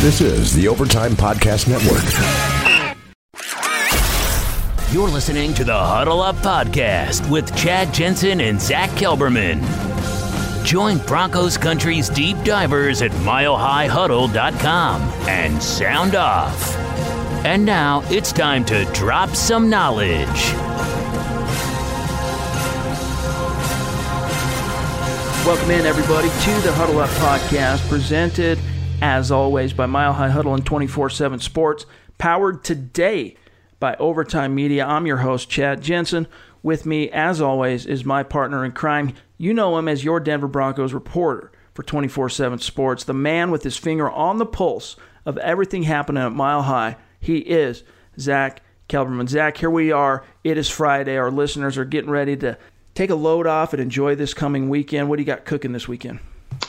This is the Overtime Podcast Network. You're listening to the Huddle Up Podcast with Chad Jensen and Zach Kelberman. Join Broncos Country's deep divers at milehighhuddle.com and sound off. And now it's time to drop some knowledge. Welcome in, everybody, to the Huddle Up Podcast, presented as always by Mile High Huddle and 24-7 Sports, powered today by Overtime Media. I'm your host, Chad Jensen. With me, as always, is my partner in crime. You know him as your Denver Broncos reporter for 24-7 Sports, the man with his finger on the pulse of everything happening at Mile High. He is Zach Kelberman. Zach, here we are. It is Friday. Our listeners are getting ready to take a load off and enjoy this coming weekend. What do you got cooking this weekend?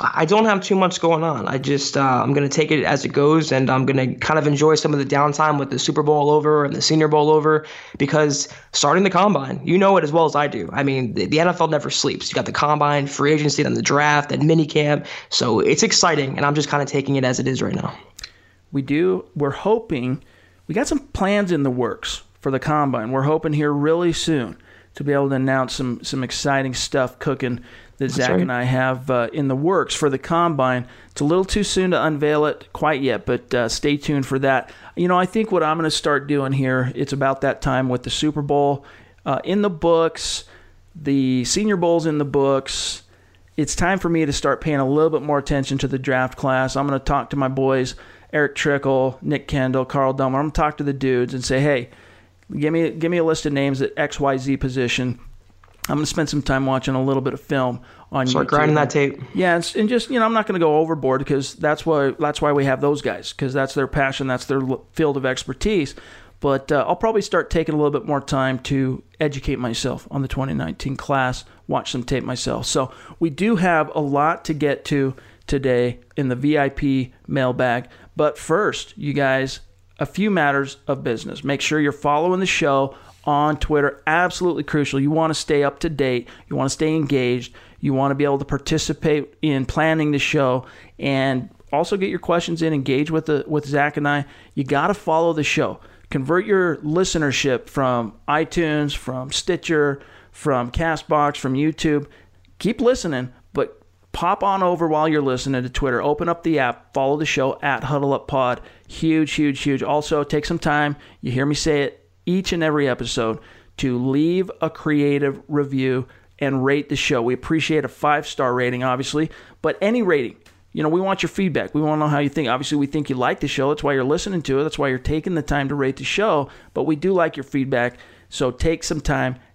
I don't have too much going on. I just, I'm going to take it as it goes, and I'm going to kind of enjoy some of the downtime with the Super Bowl over and the Senior Bowl over, because starting the Combine, you know it as well as I do. I mean, the NFL never sleeps. You got the Combine, free agency, then the draft, then minicamp. So it's exciting, and I'm just kind of taking it as it is right now. We do. We're hoping. We got some plans in the works for the Combine. We're hoping here really soon to be able to announce some exciting stuff cooking that Zach and I have in the works for the Combine. It's a little too soon to unveil it quite yet, but stay tuned for that. You know, I think what I'm going to start doing here, it's about that time with the Super Bowl in the books, the Senior Bowl's in the books. It's time for me to start paying a little bit more attention to the draft class. I'm going to talk to my boys, Eric Trickle, Nick Kendall, Carl Dummer. I'm going to talk to the dudes and say, hey, give me a list of names at XYZ position. I'm going to spend some time watching a little bit of film on YouTube. Start grinding that tape. Yeah, and just, you know, I'm not going to go overboard, because that's why we have those guys, because that's their passion, that's their field of expertise. But I'll probably start taking a little bit more time to educate myself on the 2019 class, watch some tape myself. So we do have a lot to get to today in the VIP mailbag. But first, you guys, a few matters of business. Make sure you're following the show on Twitter. Absolutely crucial. You want to stay up to date. You want to stay engaged. You want to be able to participate in planning the show, and also get your questions in, engage with Zach and I. You got to follow the show. Convert your listenership from iTunes, from Stitcher, from CastBox, from YouTube. Keep listening, but pop on over while you're listening to Twitter. Open up the app. Follow the show at Huddle Up Pod. Huge, huge, huge. Also, take some time. You hear me say it each and every episode, to leave a creative review and rate the show. We appreciate a 5-star rating, obviously, but any rating. You know, we want your feedback. We want to know how you think. Obviously, we think you like the show. That's why you're listening to it. That's why you're taking the time to rate the show, but we do like your feedback, so take some time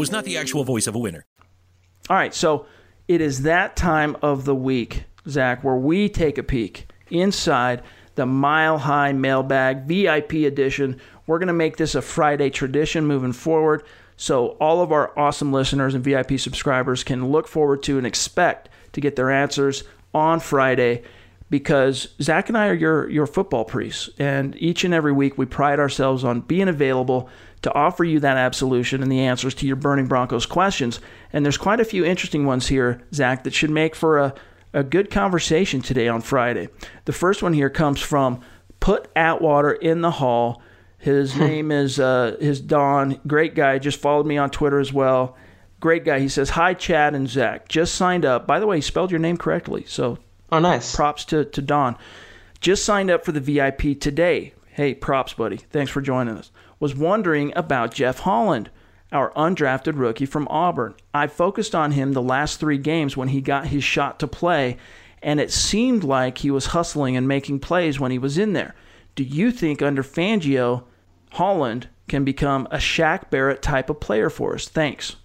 was not the actual voice of a winner. All right, so it is that time of the week, Zach, where we take a peek inside the Mile High Mailbag VIP edition. We're going to make this a Friday tradition moving forward, so all of our awesome listeners and VIP subscribers can look forward to and expect to get their answers on Friday. because Zach and I are your football priests, and each and every week we pride ourselves on being available to offer you that absolution and the answers to your burning Broncos questions. And there's quite a few interesting ones here, Zach, that should make for a good conversation today on Friday. The first one here comes from Put Atwater in the Hall. His name is Don. Great guy. Just followed me on Twitter as well. Great guy. He says, "Hi, Chad and Zach. Just signed up." By the way, he spelled your name correctly. So nice. Props to Don. "Just signed up for the VIP today." Hey, props, buddy. Thanks for joining us. "Was wondering about Jeff Holland, our undrafted rookie from Auburn. I focused on him the last three games when he got his shot to play, and it seemed like he was hustling and making plays when he was in there. Do you think under Fangio, Holland can become a Shaq Barrett type of player for us? Thanks."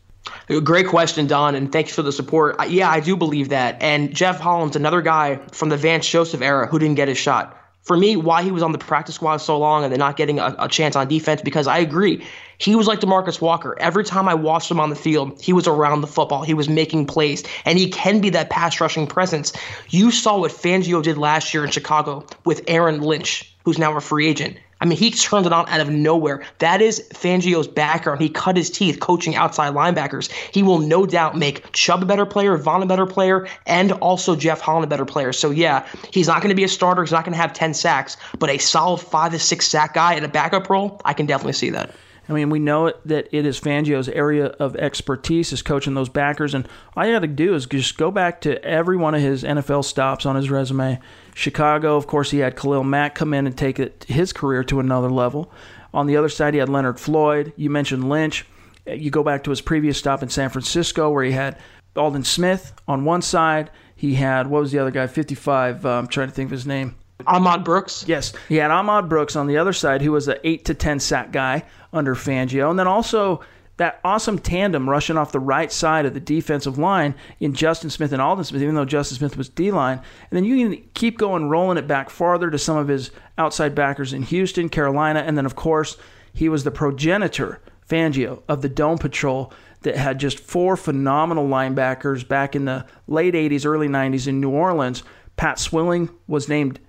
Great question, Don, and thanks for the support. Yeah, I do believe that. And Jeff Holland's another guy from the Vance Joseph era who didn't get his shot. For me, why he was on the practice squad so long and then not getting a chance on defense, because I agree. He was like DeMarcus Walker. Every time I watched him on the field, he was around the football. He was making plays, and he can be that pass-rushing presence. You saw what Fangio did last year in Chicago with Aaron Lynch, who's now a free agent. I mean, he turned it on out of nowhere. That is Fangio's background. He cut his teeth coaching outside linebackers. He will no doubt make Chubb a better player, Vaughn a better player, and also Jeff Holland a better player. So, yeah, he's not going to be a starter. He's not going to have 10 sacks, but a solid 5 to 6 sack guy in a backup role, I can definitely see that. I mean, we know that it is Fangio's area of expertise is coaching those backers, and all you got to do is just go back to every one of his NFL stops on his resume. Chicago, of course, he had Khalil Mack come in and take his career to another level. On the other side, he had Leonard Floyd. You mentioned Lynch. You go back to his previous stop in San Francisco where he had Aldon Smith on one side. He had, what was the other guy, 55, I'm trying to think of his name. Ahmad Brooks? Yes. He had Ahmad Brooks on the other side, who was an 8 to 10 sack guy under Fangio. And then also that awesome tandem rushing off the right side of the defensive line in Justin Smith and Aldon Smith, even though Justin Smith was D-line. And then you can keep going, rolling it back farther to some of his outside backers in Houston, Carolina. And then, of course, he was the progenitor, Fangio, of the Dome Patrol that had just 4 phenomenal linebackers back in the late 80s, early 90s in New Orleans. Pat Swilling was named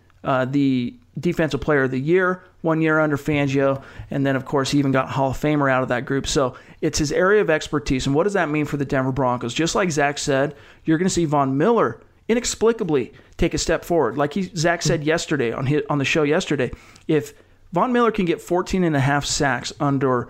the Defensive Player of the Year 1 year under Fangio, and then, of course, he even got Hall of Famer out of that group. So it's his area of expertise, and what does that mean for the Denver Broncos? Just like Zach said, you're going to see Von Miller inexplicably take a step forward. Like Zach said yesterday on the show yesterday, if Von Miller can get 14 and a half sacks under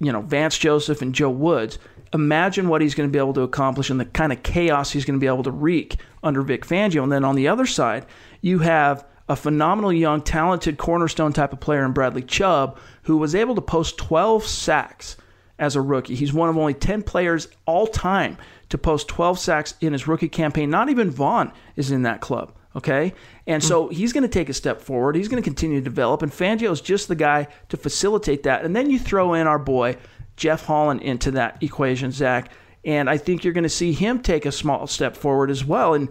Vance Joseph and Joe Woods, imagine what he's going to be able to accomplish and the kind of chaos he's going to be able to wreak under Vic Fangio. And then on the other side, you have a phenomenal, young, talented cornerstone type of player in Bradley Chubb, who was able to post 12 sacks as a rookie. He's one of only 10 players all time to post 12 sacks in his rookie campaign. Not even Vaughn is in that club, okay? And so he's going to take a step forward. He's going to continue to develop, and Fangio is just the guy to facilitate that. And then you throw in our boy Jeff Holland into that equation, Zach, and I think you're going to see him take a small step forward as well. And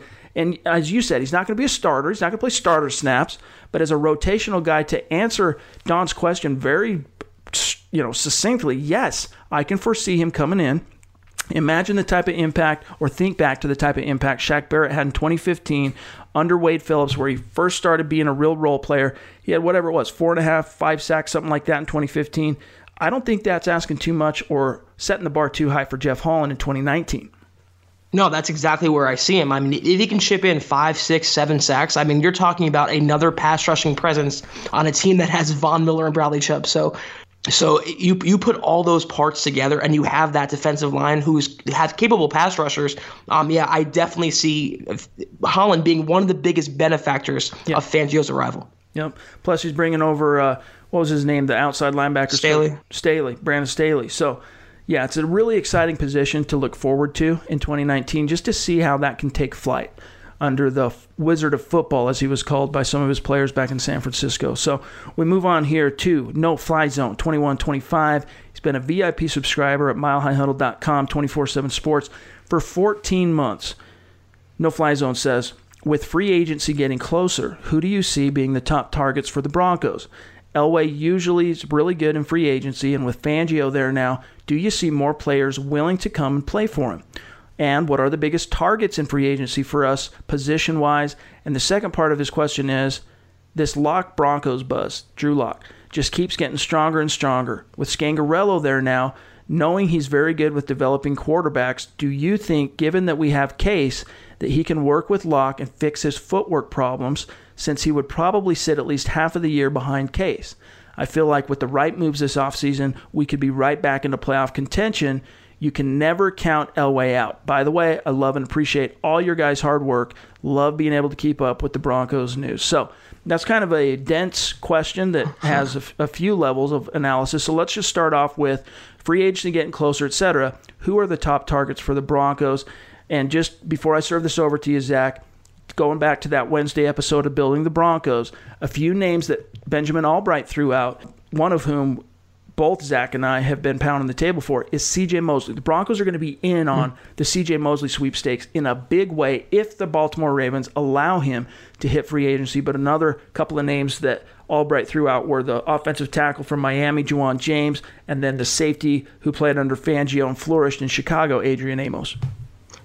as you said, he's not going to be a starter. He's not going to play starter snaps, but as a rotational guy, to answer Don's question very, succinctly, yes, I can foresee him coming in. Imagine the type of impact, or think back to the type of impact Shaq Barrett had in 2015 under Wade Phillips, where he first started being a real role player. He had whatever it was, 4.5, 5 sacks, something like that in 2015. I don't think that's asking too much or setting the bar too high for Jeff Holland in 2019. No, that's exactly where I see him. I mean, if he can chip in 5, 6, 7 sacks, I mean, you're talking about another pass-rushing presence on a team that has Von Miller and Bradley Chubb. So you put all those parts together, and you have that defensive line who's has capable pass rushers. Yeah, I definitely see Holland being one of the biggest benefactors of Fangio's arrival. Yep. Plus, he's bringing over, what was his name, the outside linebacker? Staley, Brandon Staley. So, yeah, it's a really exciting position to look forward to in 2019, just to see how that can take flight under the Wizard of Football, as he was called by some of his players back in San Francisco. So we move on here to No Fly Zone 2125. He's been a VIP subscriber at milehighhuddle.com, 24-7 Sports, for 14 months. No Fly Zone says, "With free agency getting closer, who do you see being the top targets for the Broncos? Elway usually is really good in free agency, and with Fangio there now, do you see more players willing to come and play for him? and what are the biggest targets in free agency for us position-wise? And the second part of his question is, this Lock Broncos buzz, Drew Lock, just keeps getting stronger and stronger. With Scangarello there now, knowing he's very good with developing quarterbacks, do you think, given that we have Case, that he can work with Lock and fix his footwork problems, since he would probably sit at least half of the year behind Case? I feel like with the right moves this offseason, we could be right back into playoff contention. You can never count Elway out. By the way, I love and appreciate all your guys' hard work. Love being able to keep up with the Broncos news. So that's kind of a dense question that has a few levels of analysis. So let's just start off with free agency getting closer, et cetera. Who are the top targets for the Broncos? And just before I serve this over to you, Zach, going back to that Wednesday episode of Building the Broncos, a few names that Benjamin Albright threw out, one of whom both Zach and I have been pounding the table for, is C.J. Mosley. The Broncos are going to be in on the C.J. Mosley sweepstakes in a big way if the Baltimore Ravens allow him to hit free agency. But another couple of names that Albright threw out were the offensive tackle from Miami, Juwan James, and then the safety who played under Fangio and flourished in Chicago, Adrian Amos.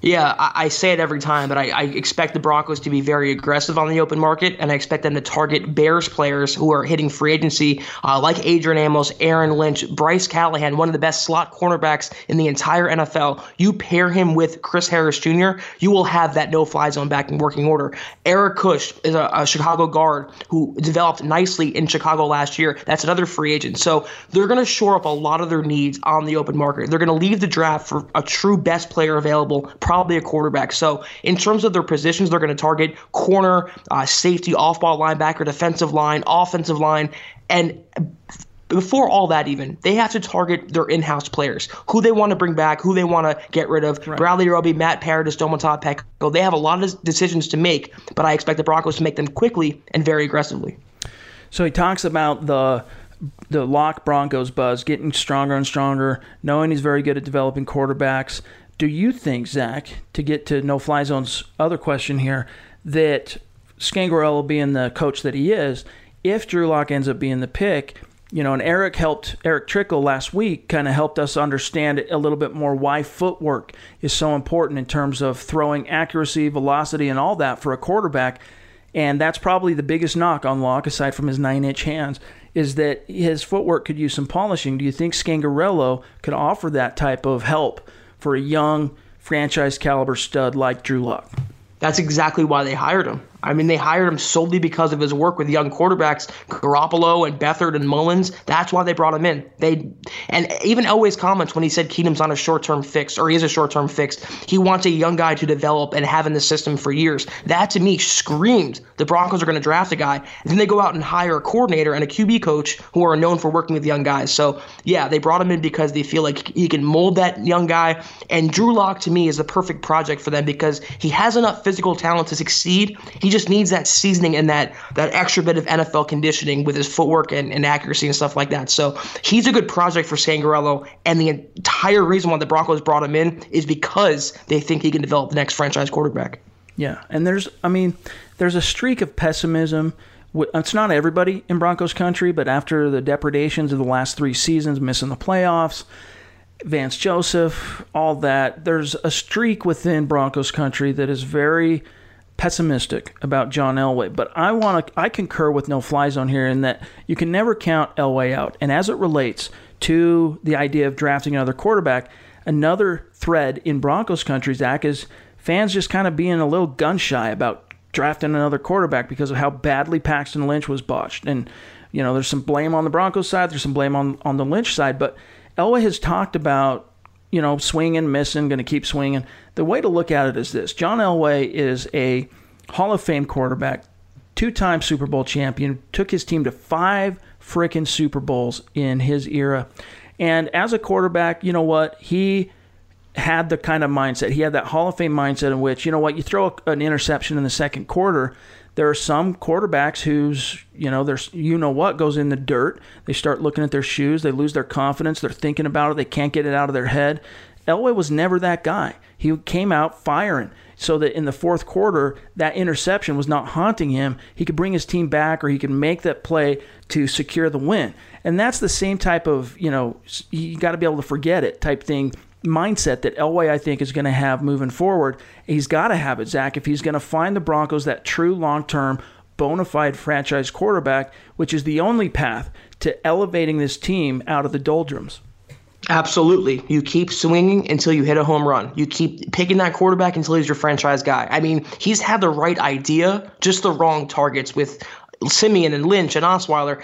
Yeah, I say it every time, but I expect the Broncos to be very aggressive on the open market, and I expect them to target Bears players who are hitting free agency, like Adrian Amos, Aaron Lynch, Bryce Callahan, one of the best slot cornerbacks in the entire NFL. You pair him with Chris Harris Jr., you will have that no-fly zone back in working order. Eric Kush is a Chicago guard who developed nicely in Chicago last year. That's another free agent. So they're going to shore up a lot of their needs on the open market. They're going to leave the draft for a true best player available, probably a quarterback. So in terms of their positions, they're going to target corner, safety, off-ball linebacker, defensive line, offensive line, and before all that even, they have to target their in-house players, who they want to bring back, who they want to get rid of. Right. Bradley Roby, Matt Paradis, Domata Peko. They have a lot of decisions to make, but I expect the Broncos to make them quickly and very aggressively. So he talks about the Lock Broncos buzz getting stronger and stronger, knowing he's very good at developing quarterbacks. Do you think, Zach, to get to No Fly Zone's other question here, that Scangarello being the coach that he is, if Drew Lock ends up being the pick, you know, and Eric Trickle last week kind of helped us understand a little bit more why footwork is so important in terms of throwing accuracy, velocity, and all that for a quarterback. And that's probably the biggest knock on Lock, aside from his 9-inch hands, is that his footwork could use some polishing. Do you think Scangarello could offer that type of help for a young franchise-caliber stud like Drew Lock? That's exactly why they hired him. I mean, they hired him solely because of his work with young quarterbacks, Garoppolo and Beathard and Mullins. That's why they brought him in. And even Elway's comments when he said Keenum's on a short-term fix, or he is a short-term fix, he wants a young guy to develop and have in the system for years. That, to me, screamed the Broncos are going to draft a guy. And then they go out and hire a coordinator and a QB coach who are known for working with young guys. So, yeah, they brought him in because they feel like he can mold that young guy. And Drew Lock, to me, is the perfect project for them because he has enough physical talent to succeed. He just needs that seasoning and that extra bit of NFL conditioning with his footwork and accuracy and stuff like that. So he's a good project for Scangarello, and the entire reason why the Broncos brought him in is because they think he can develop the next franchise quarterback. Yeah, and there's a streak of pessimism. It's not everybody in Broncos country, but after the depredations of the last three seasons, missing the playoffs, Vance Joseph, all that, there's a streak within Broncos country that is very pessimistic about John Elway. But I concur with No Fly Zone here in that you can never count Elway out. And as it relates to the idea of drafting another quarterback, another thread in Broncos country, Zach, is fans just kind of being a little gun shy about drafting another quarterback because of how badly Paxton Lynch was botched. And, you know, there's some blame on the Broncos side, there's some blame on the Lynch side, but Elway has talked about, you know, swinging, missing, going to keep swinging. The way to look at it is this. John Elway is a Hall of Fame quarterback, two-time Super Bowl champion, took his team to 5 frickin' Super Bowls in his era. And as a quarterback, you know what? He had the kind of mindset. He had that Hall of Fame mindset in which, you know what, you throw an interception in the second quarter, there are some quarterbacks whose, you know, there's, you know what, goes in the dirt. They start looking at their shoes. They lose their confidence. They're thinking about it. They can't get it out of their head. Elway was never that guy. He came out firing so that in the fourth quarter, that interception was not haunting him. He could bring his team back, or he could make that play to secure the win. And that's the same type of, you know, you got to be able to forget it type thing mindset that Elway, I think, is going to have moving forward. He's got to have it, Zach, if he's going to find the Broncos that true long-term bona fide franchise quarterback, which is the only path to elevating this team out of the doldrums. Absolutely. You keep swinging until you hit a home run. You keep picking that quarterback until he's your franchise guy. I mean, he's had the right idea, just the wrong targets with Simeon and Lynch and Osweiler.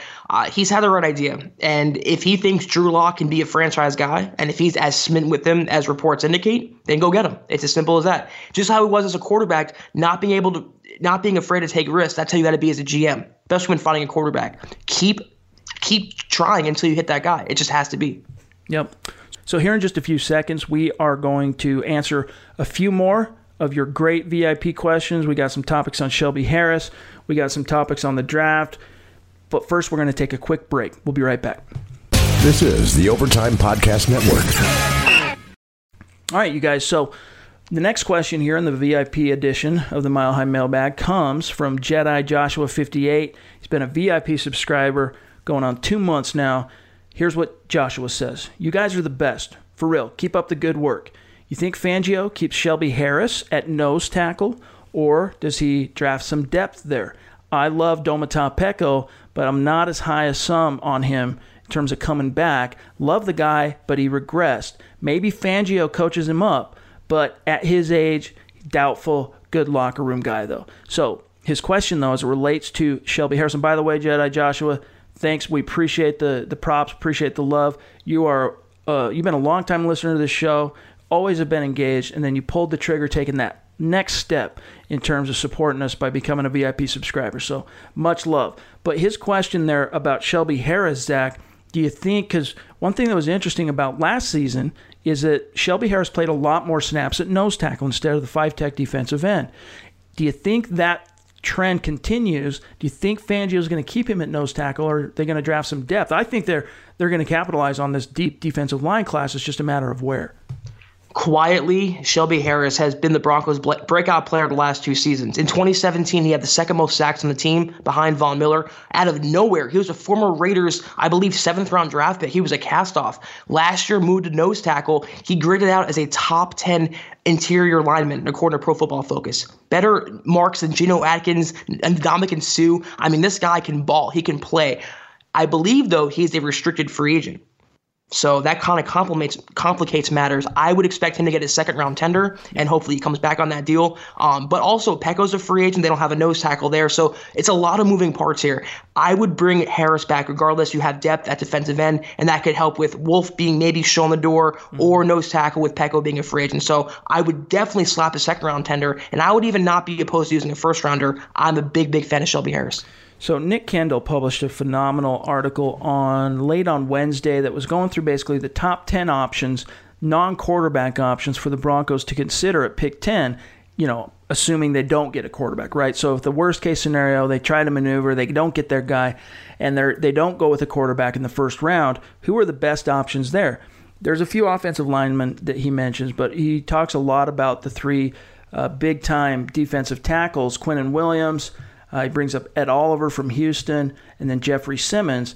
He's had the right idea. And if he thinks Drew Lock can be a franchise guy, and if he's as smitten with him as reports indicate, then go get him. It's as simple as that. Just how he was as a quarterback, not being afraid to take risks. That's how you got to be as a GM, especially when finding a quarterback. Keep trying until you hit that guy. It just has to be. Yep. So here in just a few seconds, we are going to answer a few more of your great VIP questions. We got some topics on Shelby Harris. We got some topics on the draft. But first, we're going to take a quick break. We'll be right back. This is the Overtime Podcast Network. All right, you guys. So the next question here in the VIP edition of the Mile High Mailbag comes from Jedi Joshua 58. He's been a VIP subscriber going on 2 months now. Here's what Joshua says. You guys are the best. For real. Keep up the good work. You think Fangio keeps Shelby Harris at nose tackle, or does he draft some depth there? I love Domata Peko, but I'm not as high as some on him in terms of coming back. Love the guy, but he regressed. Maybe Fangio coaches him up, but at his age, doubtful. Good locker room guy, though. So his question, though, as it relates to Shelby Harris, and by the way, Jedi Joshua, thanks. We appreciate the props, appreciate the love. You are you've been a long-time listener to this show. Always have been engaged, and then you pulled the trigger, taking that next step in terms of supporting us by becoming a VIP subscriber. So much love. But his question there about Shelby Harris, Zach, do you think, because one thing that was interesting about last season is that Shelby Harris played a lot more snaps at nose tackle instead of the five-tech defensive end. Do you think that trend continues? Do you think Fangio is going to keep him at nose tackle, or are they going to draft some depth? I think they're going to capitalize on this deep defensive line class. It's just a matter of where. Quietly, Shelby Harris has been the Broncos' breakout player the last two seasons. In 2017, he had the second most sacks on the team behind Von Miller. Out of nowhere, he was a former Raiders, I believe, 7th-round draft pick. He was a cast-off. Last year, moved to nose tackle. He graded out as a top 10 interior lineman, according to Pro Football Focus. Better marks than Geno Atkins and Ndamukong Suh. I mean, this guy can ball. He can play. I believe, though, he's a restricted free agent. So that kind of complicates matters. I would expect him to get his second-round tender, and hopefully he comes back on that deal. But also, Peko's a free agent. They don't have a nose tackle there. So it's a lot of moving parts here. I would bring Harris back regardless. You have depth at defensive end, and that could help with Wolf being maybe shown the door or nose tackle with Peko being a free agent. So I would definitely slap a second-round tender, and I would even not be opposed to using a first-rounder. I'm a big, big fan of Shelby Harris. So Nick Kendall published a phenomenal article late on Wednesday that was going through basically the top 10 options, non-quarterback options for the Broncos to consider at pick 10, you know, assuming they don't get a quarterback, right? So if the worst-case scenario, they try to maneuver, they don't get their guy, and they don't go with a quarterback in the first round, who are the best options there? There's a few offensive linemen that he mentions, but he talks a lot about the three big-time defensive tackles, Quinnen Williams. He brings up Ed Oliver from Houston and then Jeffrey Simmons.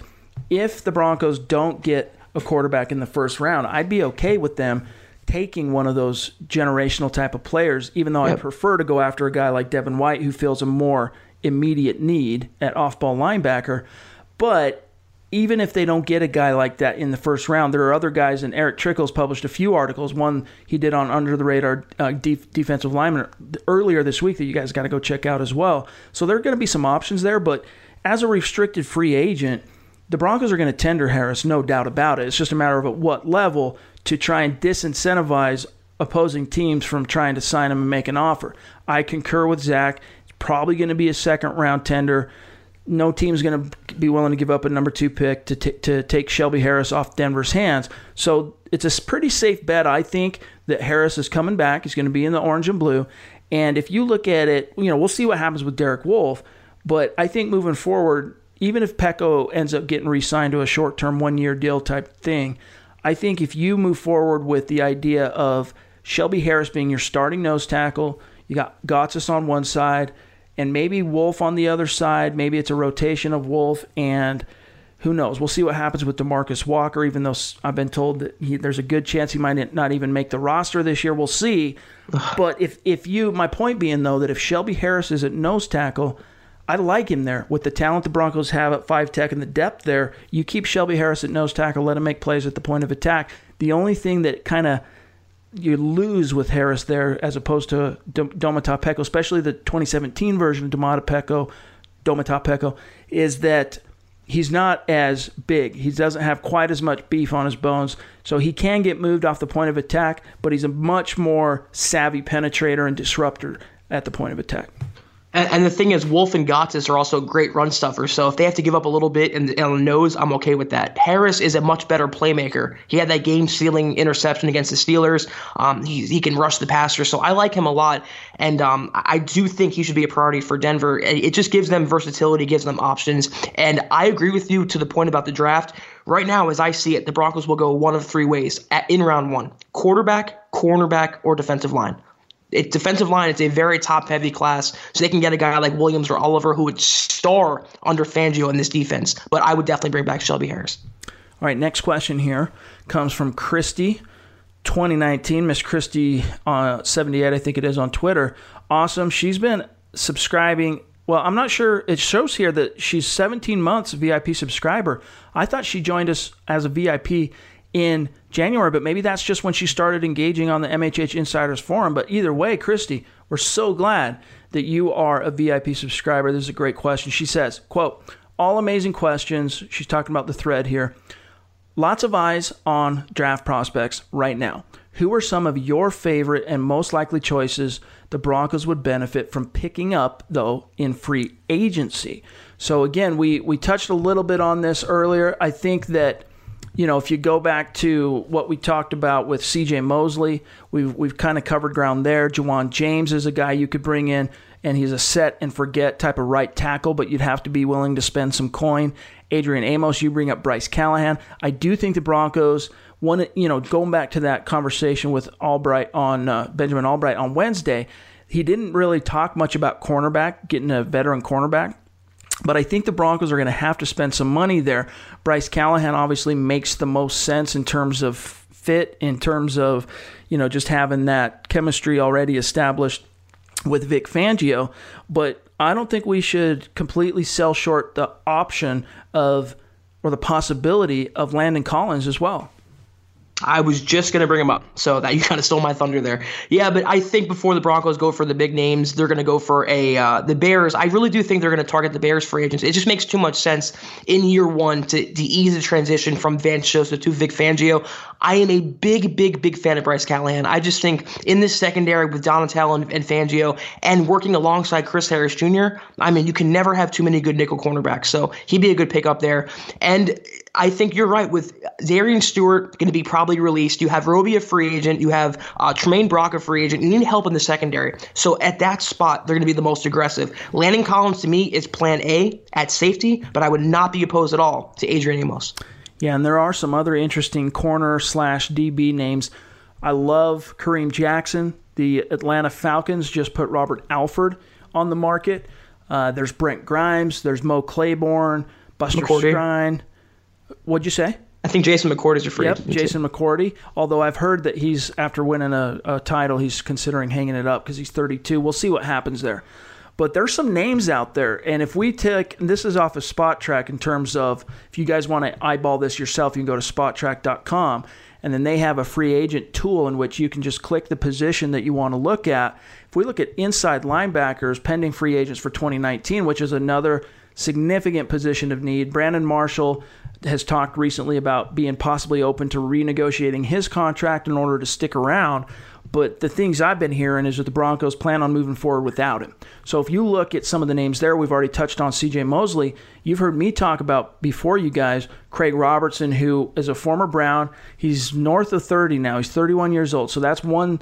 If the Broncos don't get a quarterback in the first round, I'd be okay with them taking one of those generational type of players, even though I prefer to go after a guy like Devin White who fills a more immediate need at off-ball linebacker. But even if they don't get a guy like that in the first round, there are other guys, and Eric Trickle's published a few articles. One he did on Under the Radar defensive lineman earlier this week that you guys got to go check out as well. So there are going to be some options there, but as a restricted free agent, the Broncos are going to tender Harris, no doubt about it. It's just a matter of at what level to try and disincentivize opposing teams from trying to sign him and make an offer. I concur with Zach. It's probably going to be a second-round tender. No team's going to be willing to give up a number 2 pick to take Shelby Harris off Denver's hands. So it's a pretty safe bet, I think, that Harris is coming back. He's going to be in the orange and blue. And if you look at it, you know, we'll see what happens with Derek Wolfe. But I think moving forward, even if Peko ends up getting re-signed to a short-term one-year deal type thing, I think if you move forward with the idea of Shelby Harris being your starting nose tackle, you got Gotsis on one side, and maybe Wolf on the other side. Maybe it's a rotation of Wolf and Who knows? We'll see what happens with DeMarcus Walker, even though I've been told that there's a good chance he might not even make the roster this year. We'll see. But my point being, though, that if Shelby Harris is at nose tackle, I like him there. With the talent the Broncos have at 5-tech and the depth there, you keep Shelby Harris at nose tackle, let him make plays at the point of attack. The only thing that kind of you lose with Harris there as opposed to Domata Peko, especially the 2017 version of Domata Peko, is that he's not as big. He doesn't have quite as much beef on his bones. So he can get moved off the point of attack, but he's a much more savvy penetrator and disruptor at the point of attack. And the thing is, Wolf and Gotsis are also great run stuffers. So if they have to give up a little bit and knows, I'm okay with that. Harris is a much better playmaker. He had that game-sealing interception against the Steelers. He can rush the passer. So I like him a lot. And I do think he should be a priority for Denver. It just gives them versatility, gives them options. And I agree with you to the point about the draft. Right now, as I see it, the Broncos will go one of three ways in round one: quarterback, cornerback, or defensive line. Defensive line, it's a very top-heavy class, so they can get a guy like Williams or Oliver who would star under Fangio in this defense. But I would definitely bring back Shelby Harris. All right, next question here comes from Christy, 2019, Miss Christy 78, I think it is, on Twitter. Awesome. She's been subscribing. Well, I'm not sure. It shows here that she's 17 months VIP subscriber. I thought she joined us as a VIP in January, but maybe that's just when she started engaging on the MHH Insiders Forum. But either way, Christy, we're so glad that you are a VIP subscriber. This is a great question. She says, quote, all amazing questions. She's talking about the thread here. Lots of eyes on draft prospects right now. Who are some of your favorite and most likely choices the Broncos would benefit from picking up, though, in free agency? So again, we touched a little bit on this earlier. I think that, you know, if you go back to what we talked about with C.J. Mosley, we've kind of covered ground there. Juwan James is a guy you could bring in, and he's a set-and-forget type of right tackle, but you'd have to be willing to spend some coin. Adrian Amos, you bring up Bryce Callahan. I do think the Broncos, going back to that conversation with Albright on Benjamin Albright on Wednesday, he didn't really talk much about cornerback, getting a veteran cornerback. But I think the Broncos are going to have to spend some money there. Bryce Callahan obviously makes the most sense in terms of fit, in terms of, just having that chemistry already established with Vic Fangio. But I don't think we should completely sell short the option of, or the possibility of, Landon Collins as well. I was just going to bring him up, so that you kind of stole my thunder there. Yeah, but I think before the Broncos go for the big names, they're going to go for the Bears. I really do think they're going to target the Bears free agents. It just makes too much sense in year one to ease the transition from Vance Joseph to Vic Fangio. I am a big fan of Bryce Callahan. I just think in this secondary with Donatello and Fangio and working alongside Chris Harris Jr., I mean, you can never have too many good nickel cornerbacks, so he'd be a good pickup there. And I think you're right with Darian Stewart going to be probably released. You have Roby a free agent. You have Tremaine Brock a free agent. You need help in the secondary. So at that spot, they're going to be the most aggressive. Landon Collins to me is plan A at safety, but I would not be opposed at all to Adrian Amos. Yeah, and there are some other interesting corner/DB names. I love Kareem Jackson. The Atlanta Falcons just put Robert Alford on the market. There's Brent Grimes. There's Mo Claiborne, Buster Shrine. What'd you say? I think Jason McCourty is a free agent. Yep, Jason McCourty. Although I've heard that he's, after winning a title, he's considering hanging it up because he's 32. We'll see what happens there. But there's some names out there. And if we take, and this is off of Spot Track in terms of, if you guys want to eyeball this yourself, you can go to spottrack.com. And then they have a free agent tool in which you can just click the position that you want to look at. If we look at inside linebackers, pending free agents for 2019, which is another significant position of need. Brandon Marshall has talked recently about being possibly open to renegotiating his contract in order to stick around. But the things I've been hearing is that the Broncos plan on moving forward without him. So if you look at some of the names there, we've already touched on C.J. Mosley. You've heard me talk about before, you guys, Craig Robertson, who is a former Brown. He's north of 30 now. He's 31 years old. So that's one,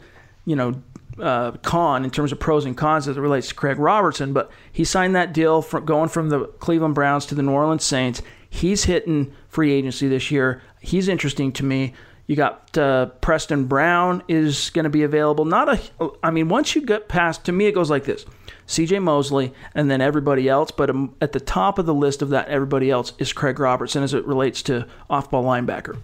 con in terms of pros and cons as it relates to Craig Robertson. But he signed that deal going from the Cleveland Browns to the New Orleans Saints. He's hitting free agency this year. He's interesting to me. You got Preston Brown is going to be available. Once you get past, to me it goes like this. C.J. Mosley, and then everybody else. But at the top of the list of that everybody else is Craig Robertson as it relates to off-ball linebacker.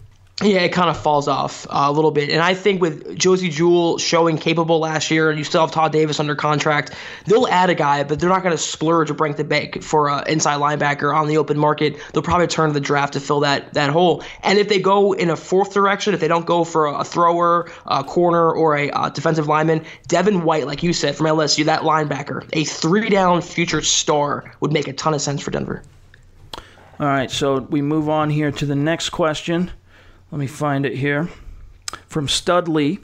Yeah, it kind of falls off a little bit. And I think with Josie Jewell showing capable last year, and you still have Todd Davis under contract, they'll add a guy, but they're not going to splurge or break the bank for an inside linebacker on the open market. They'll probably turn to the draft to fill that hole. And if they go in a fourth direction, if they don't go for a thrower, a corner, or a defensive lineman, Devin White, like you said, from LSU, that linebacker, a three-down future star, would make a ton of sense for Denver. All right, so we move on here to the next question. Let me find it here. From Studley.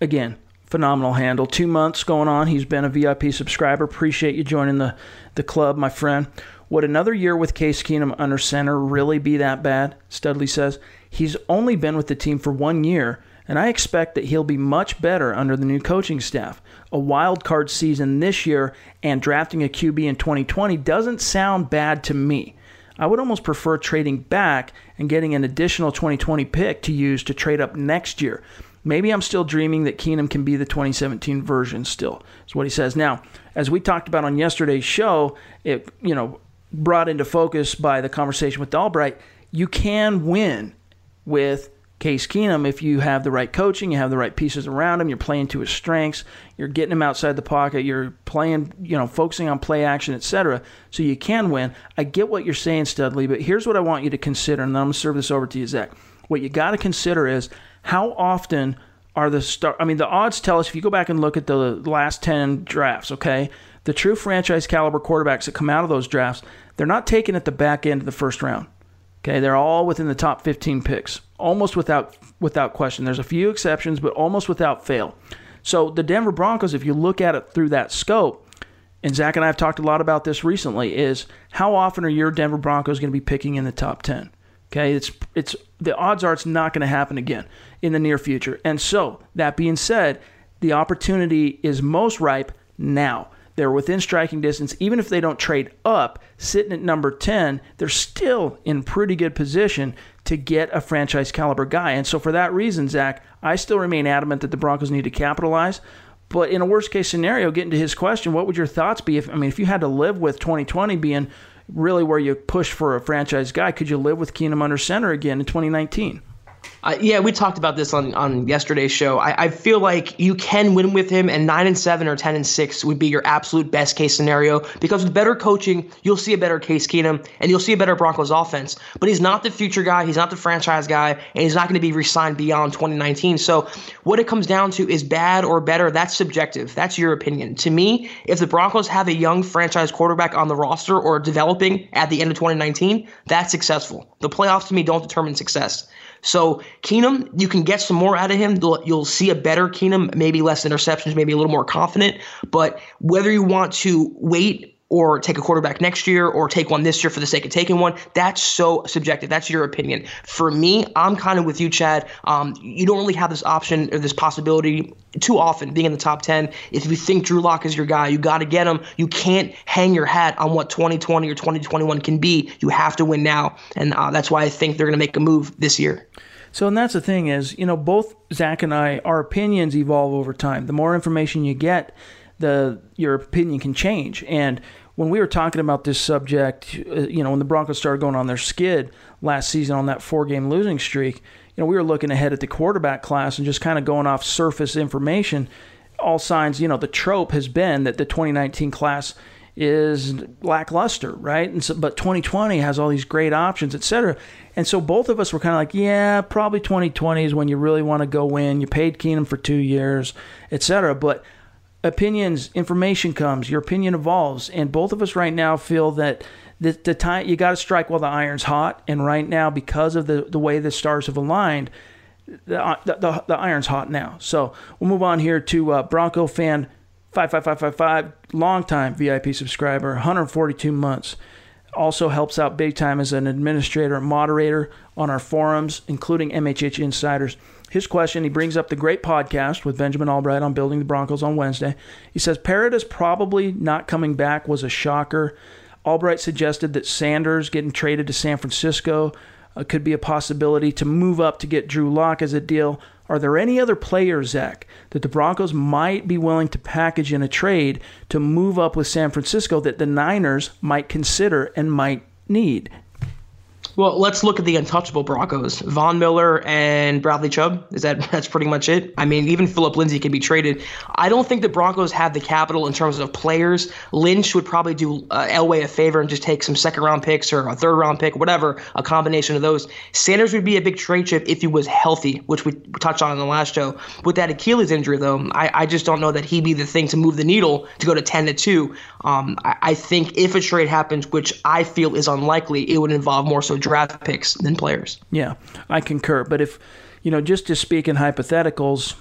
Again, phenomenal handle. 2 months going on. He's been a VIP subscriber. Appreciate you joining the club, my friend. Would another year with Case Keenum under center really be that bad? Studley says, he's only been with the team for 1 year, and I expect that he'll be much better under the new coaching staff. A wild card season this year and drafting a QB in 2020 doesn't sound bad to me. I would almost prefer trading back and getting an additional 2020 pick to use to trade up next year. Maybe I'm still dreaming that Keenum can be the 2017 version still, is what he says. Now, as we talked about on yesterday's show, it brought into focus by the conversation with Albright, you can win with Case Keenum if you have the right coaching, you have the right pieces around him, you're playing to his strengths, you're getting him outside the pocket, you're playing, focusing on play action, etc. So you can win. I get what you're saying, Studley, but here's what I want you to consider, and then I'm going to serve this over to you, Zach. What you got to consider is how often are the odds tell us, if you go back and look at the last 10 drafts, okay, the true franchise caliber quarterbacks that come out of those drafts, they're not taken at the back end of the first round. Okay, they're all within the top 15 picks, almost without question. There's a few exceptions, but almost without fail. So the Denver Broncos, if you look at it through that scope, and Zach and I have talked a lot about this recently, is how often are your Denver Broncos going to be picking in the top 10? Okay, it's the odds are it's not going to happen again in the near future. And so that being said, the opportunity is most ripe now. They're within striking distance. Even if they don't trade up, sitting at number 10, they're still in pretty good position to get a franchise caliber guy. And so for that reason, Zach, I still remain adamant that the Broncos need to capitalize. But in a worst case scenario, getting to his question, what would your thoughts be if you had to live with 2020 being really where you push for a franchise guy? Could you live with Keenum under center again in 2019? Yeah, we talked about this on yesterday's show. I feel like you can win with him, and 9-7 or 10-6 would be your absolute best case scenario, because with better coaching, you'll see a better Case Keenum and you'll see a better Broncos offense. But he's not the future guy, he's not the franchise guy, and he's not going to be re-signed beyond 2019. So what it comes down to is bad or better. That's subjective. That's your opinion. To me, if the Broncos have a young franchise quarterback on the roster or developing at the end of 2019, that's successful. The playoffs, to me, don't determine success. So Keenum, you can get some more out of him. You'll see a better Keenum, maybe less interceptions, maybe a little more confident. But whether you want to wait or take a quarterback next year or take one this year for the sake of taking one, that's so subjective. That's your opinion. For me, I'm kind of with you, Chad. You don't really have this option or this possibility too often being in the top 10. If you think Drew Lock is your guy, you got to get him. You can't hang your hat on what 2020 or 2021 can be. You have to win now. And that's why I think they're going to make a move this year. So, and that's the thing is, both Zach and I, our opinions evolve over time. The more information you get, your opinion can change. And when we were talking about this subject, when the Broncos started going on their skid last season on that 4-game losing streak, we were looking ahead at the quarterback class and just kind of going off surface information. All signs, the trope has been that the 2019 class is lackluster, right? And so, but 2020 has all these great options, et cetera. And so both of us were kind of like, yeah, probably 2020 is when you really want to go in. You paid Keenum for 2 years, et cetera. But opinions, information comes, your opinion evolves, and both of us right now feel that the time you got to strike while the iron's hot. And right now, because of the way the stars have aligned, the iron's hot now. So we'll move on here to Bronco fan 55555, longtime VIP subscriber, 142 months. Also helps out big time as an administrator and moderator on our forums, including MHH Insiders. His question, he brings up the great podcast with Benjamin Albright on Building the Broncos on Wednesday. He says, Paredes probably not coming back was a shocker. Albright suggested that Sanders getting traded to San Francisco could be a possibility to move up to get Drew Lock as a deal. Are there any other players, Zach, that the Broncos might be willing to package in a trade to move up with San Francisco that the Niners might consider and might need? Well, let's look at the untouchable Broncos. Von Miller and Bradley Chubb. That's pretty much it. I mean, even Philip Lindsay can be traded. I don't think the Broncos have the capital in terms of players. Lynch would probably do Elway a favor and just take some second-round picks or a third-round pick, whatever, a combination of those. Sanders would be a big trade chip if he was healthy, which we touched on in the last show. With that Achilles injury, though, I just don't know that he'd be the thing to move the needle to go to 10-2. I think if a trade happens, which I feel is unlikely, it would involve more so draft picks than players. Yeah, I concur. But if, just to speak in hypotheticals,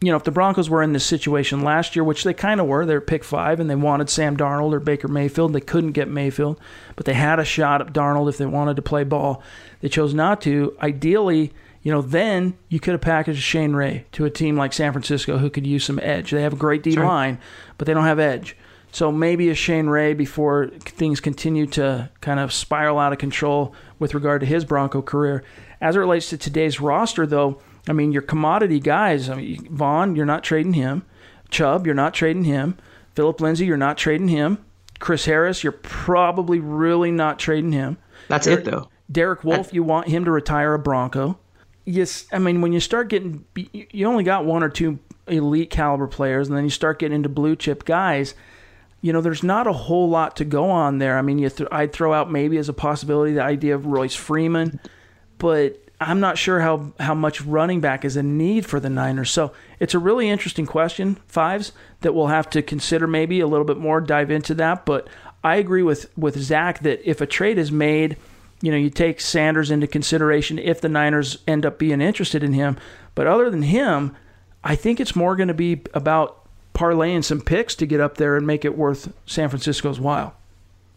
if the Broncos were in this situation last year, which they kind of were, they're pick 5 and they wanted Sam Darnold or Baker Mayfield. They couldn't get Mayfield, but they had a shot at Darnold if they wanted to play ball. They chose not to. Ideally, then you could have packaged Shane Ray to a team like San Francisco who could use some edge. They have a great D line, but they don't have edge. So maybe a Shane Ray before things continue to kind of spiral out of control with regard to his Bronco career. As it relates to today's roster, though, I mean, your commodity guys, Vaughn, you're not trading him. Chubb, you're not trading him. Philip Lindsay, you're not trading him. Chris Harris, you're probably really not trading him. That's it, though. Derek Wolfe, you want him to retire a Bronco. Yes, I mean, when you start getting – you only got one or two elite caliber players, and then you start getting into blue-chip guys – there's not a whole lot to go on there. I mean, I'd throw out maybe as a possibility the idea of Royce Freeman, but I'm not sure how much running back is a need for the Niners. So it's a really interesting question, Fives, that we'll have to consider maybe a little bit more, dive into that. But I agree with Zach that if a trade is made, you take Sanders into consideration if the Niners end up being interested in him. But other than him, I think it's more going to be about parlaying some picks to get up there and make it worth San Francisco's while.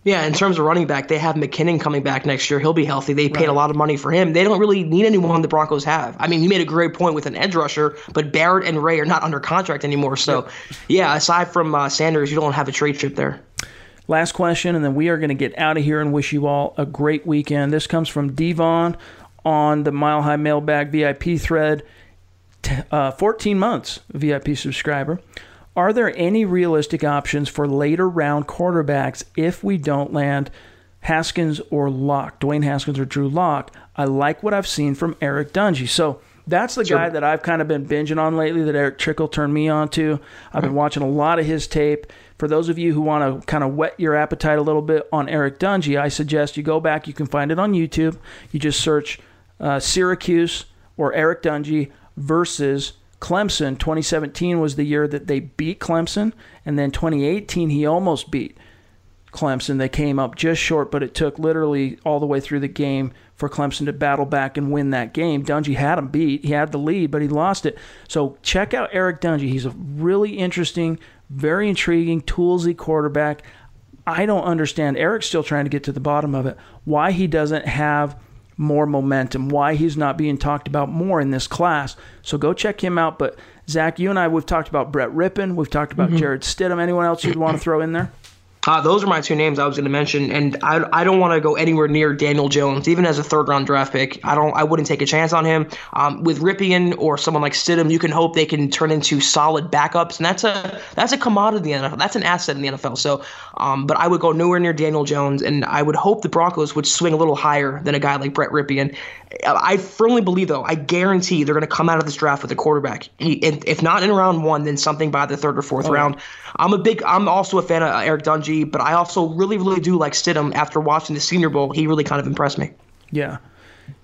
Yeah, in terms of running back, they have McKinnon coming back next year. He'll be healthy. They paid a lot of money for him. They don't really need anyone the Broncos have. I mean, you made a great point with an edge rusher, but Barrett and Ray are not under contract anymore. So, yeah aside from Sanders, you don't have a trade chip there. Last question, and then we are going to get out of here and wish you all a great weekend. This comes from Devon on the Mile High Mailbag VIP thread, 14 months VIP subscriber. Are there any realistic options for later round quarterbacks if we don't land Haskins or Lock, Dwayne Haskins or Drew Lock? I like what I've seen from Eric Dungey. So that's the guy that I've kind of been binging on lately that Eric Trickle turned me on to. I've been watching a lot of his tape. For those of you who want to kind of whet your appetite a little bit on Eric Dungey, I suggest you go back. You can find it on YouTube. You just search Syracuse or Eric Dungey versus Clemson. 2017 was the year that they beat Clemson, and then 2018 he almost beat Clemson. They came up just short, but it took literally all the way through the game for Clemson to battle back and win that game. Dungey had him beat. He had the lead, but he lost it. So check out Eric Dungey. He's a really interesting, very intriguing, toolsy quarterback. I don't understand. Eric's still trying to get to the bottom of it, why he doesn't have more momentum, why he's not being talked about more in this class. So go check him out. But Zach, you and I, we've talked about Brett Rippon. We've talked about Jared Stidham. Anyone else you'd want to throw in there? Those are my two names I was going to mention, and I don't want to go anywhere near Daniel Jones, even as a third-round draft pick. I wouldn't take a chance on him. With Rypien or someone like Stidham, you can hope they can turn into solid backups, and that's a commodity in the NFL. That's an asset in the NFL. So, but I would go nowhere near Daniel Jones, and I would hope the Broncos would swing a little higher than a guy like Brett Rypien. I firmly believe, though, I guarantee they're going to come out of this draft with a quarterback. If not in round one, then something by the third or fourth round. I'm also a fan of Eric Dungey, but I also really, really do like Stidham. After watching the Senior Bowl, he really kind of impressed me. Yeah,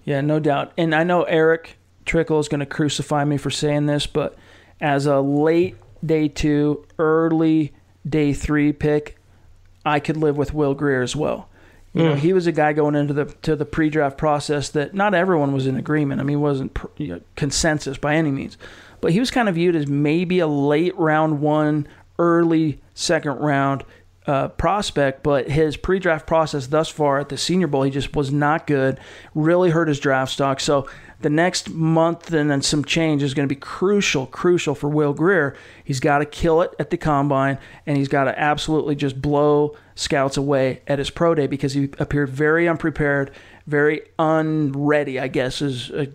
no doubt. And I know Eric Trickle is going to crucify me for saying this, but as a late day 2, early day 3 pick, I could live with Will Grier as well. He was a guy going into the pre-draft process that not everyone was in agreement. I mean, it wasn't consensus by any means. But he was kind of viewed as maybe a late round one, early second round prospect. But his pre-draft process thus far at the Senior Bowl, he just was not good, really hurt his draft stock. So the next month and then some change is going to be crucial for Will Grier. He's got to kill it at the combine, and he's got to absolutely just blow scouts away at his pro day, because he appeared very unprepared, very unready, I guess is a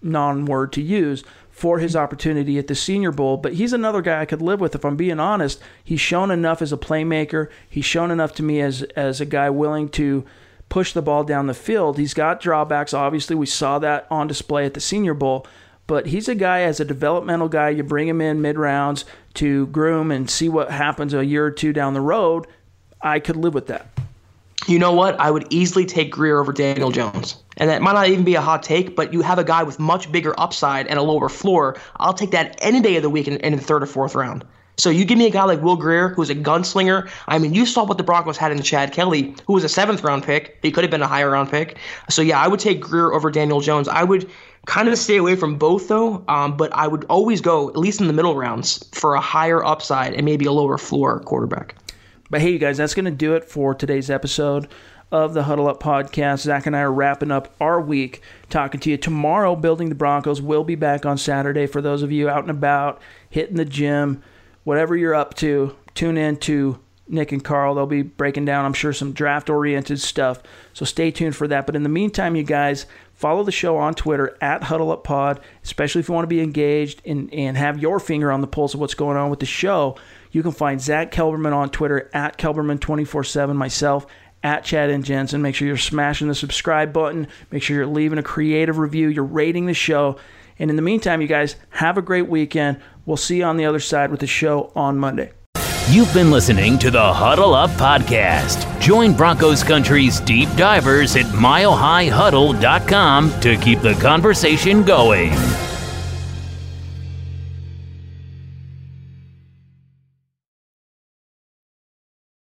non-word to use, for his opportunity at the Senior Bowl, but he's another guy I could live with if I'm being honest. He's shown enough as a playmaker. He's shown enough to me as a guy willing to push the ball down the field. He's got drawbacks. Obviously, we saw that on display at the Senior Bowl, but he's a guy, as a developmental guy, you bring him in mid-rounds to groom and see what happens a year or two down the road. I could live with that. You know what? I would easily take Greer over Daniel Jones. And that might not even be a hot take, but you have a guy with much bigger upside and a lower floor. I'll take that any day of the week in the third or fourth round. So you give me a guy like Will Greer, who's a gunslinger. I mean, you saw what the Broncos had in Chad Kelly, who was a seventh-round pick. He could have been a higher-round pick. So, yeah, I would take Greer over Daniel Jones. I would kind of stay away from both, though, but I would always go, at least in the middle rounds, for a higher upside and maybe a lower floor quarterback. But hey, you guys, that's going to do it for today's episode of the Huddle Up Podcast. Zach and I are wrapping up our week talking to you. Tomorrow, Building the Broncos will be back on Saturday. For those of you out and about, hitting the gym, whatever you're up to, tune in to Nick and Carl. They'll be breaking down, I'm sure, some draft-oriented stuff. So stay tuned for that. But in the meantime, you guys, follow the show on Twitter, @HuddleUpPod, especially if you want to be engaged and have your finger on the pulse of what's going on with the show. You can find Zach Kelberman on Twitter, @Kelberman247, myself, @Chad and Jensen. Make sure you're smashing the subscribe button. Make sure you're leaving a creative review. You're rating the show. And in the meantime, you guys, have a great weekend. We'll see you on the other side with the show on Monday. You've been listening to the Huddle Up Podcast. Join Broncos Country's deep divers at milehighhuddle.com to keep the conversation going.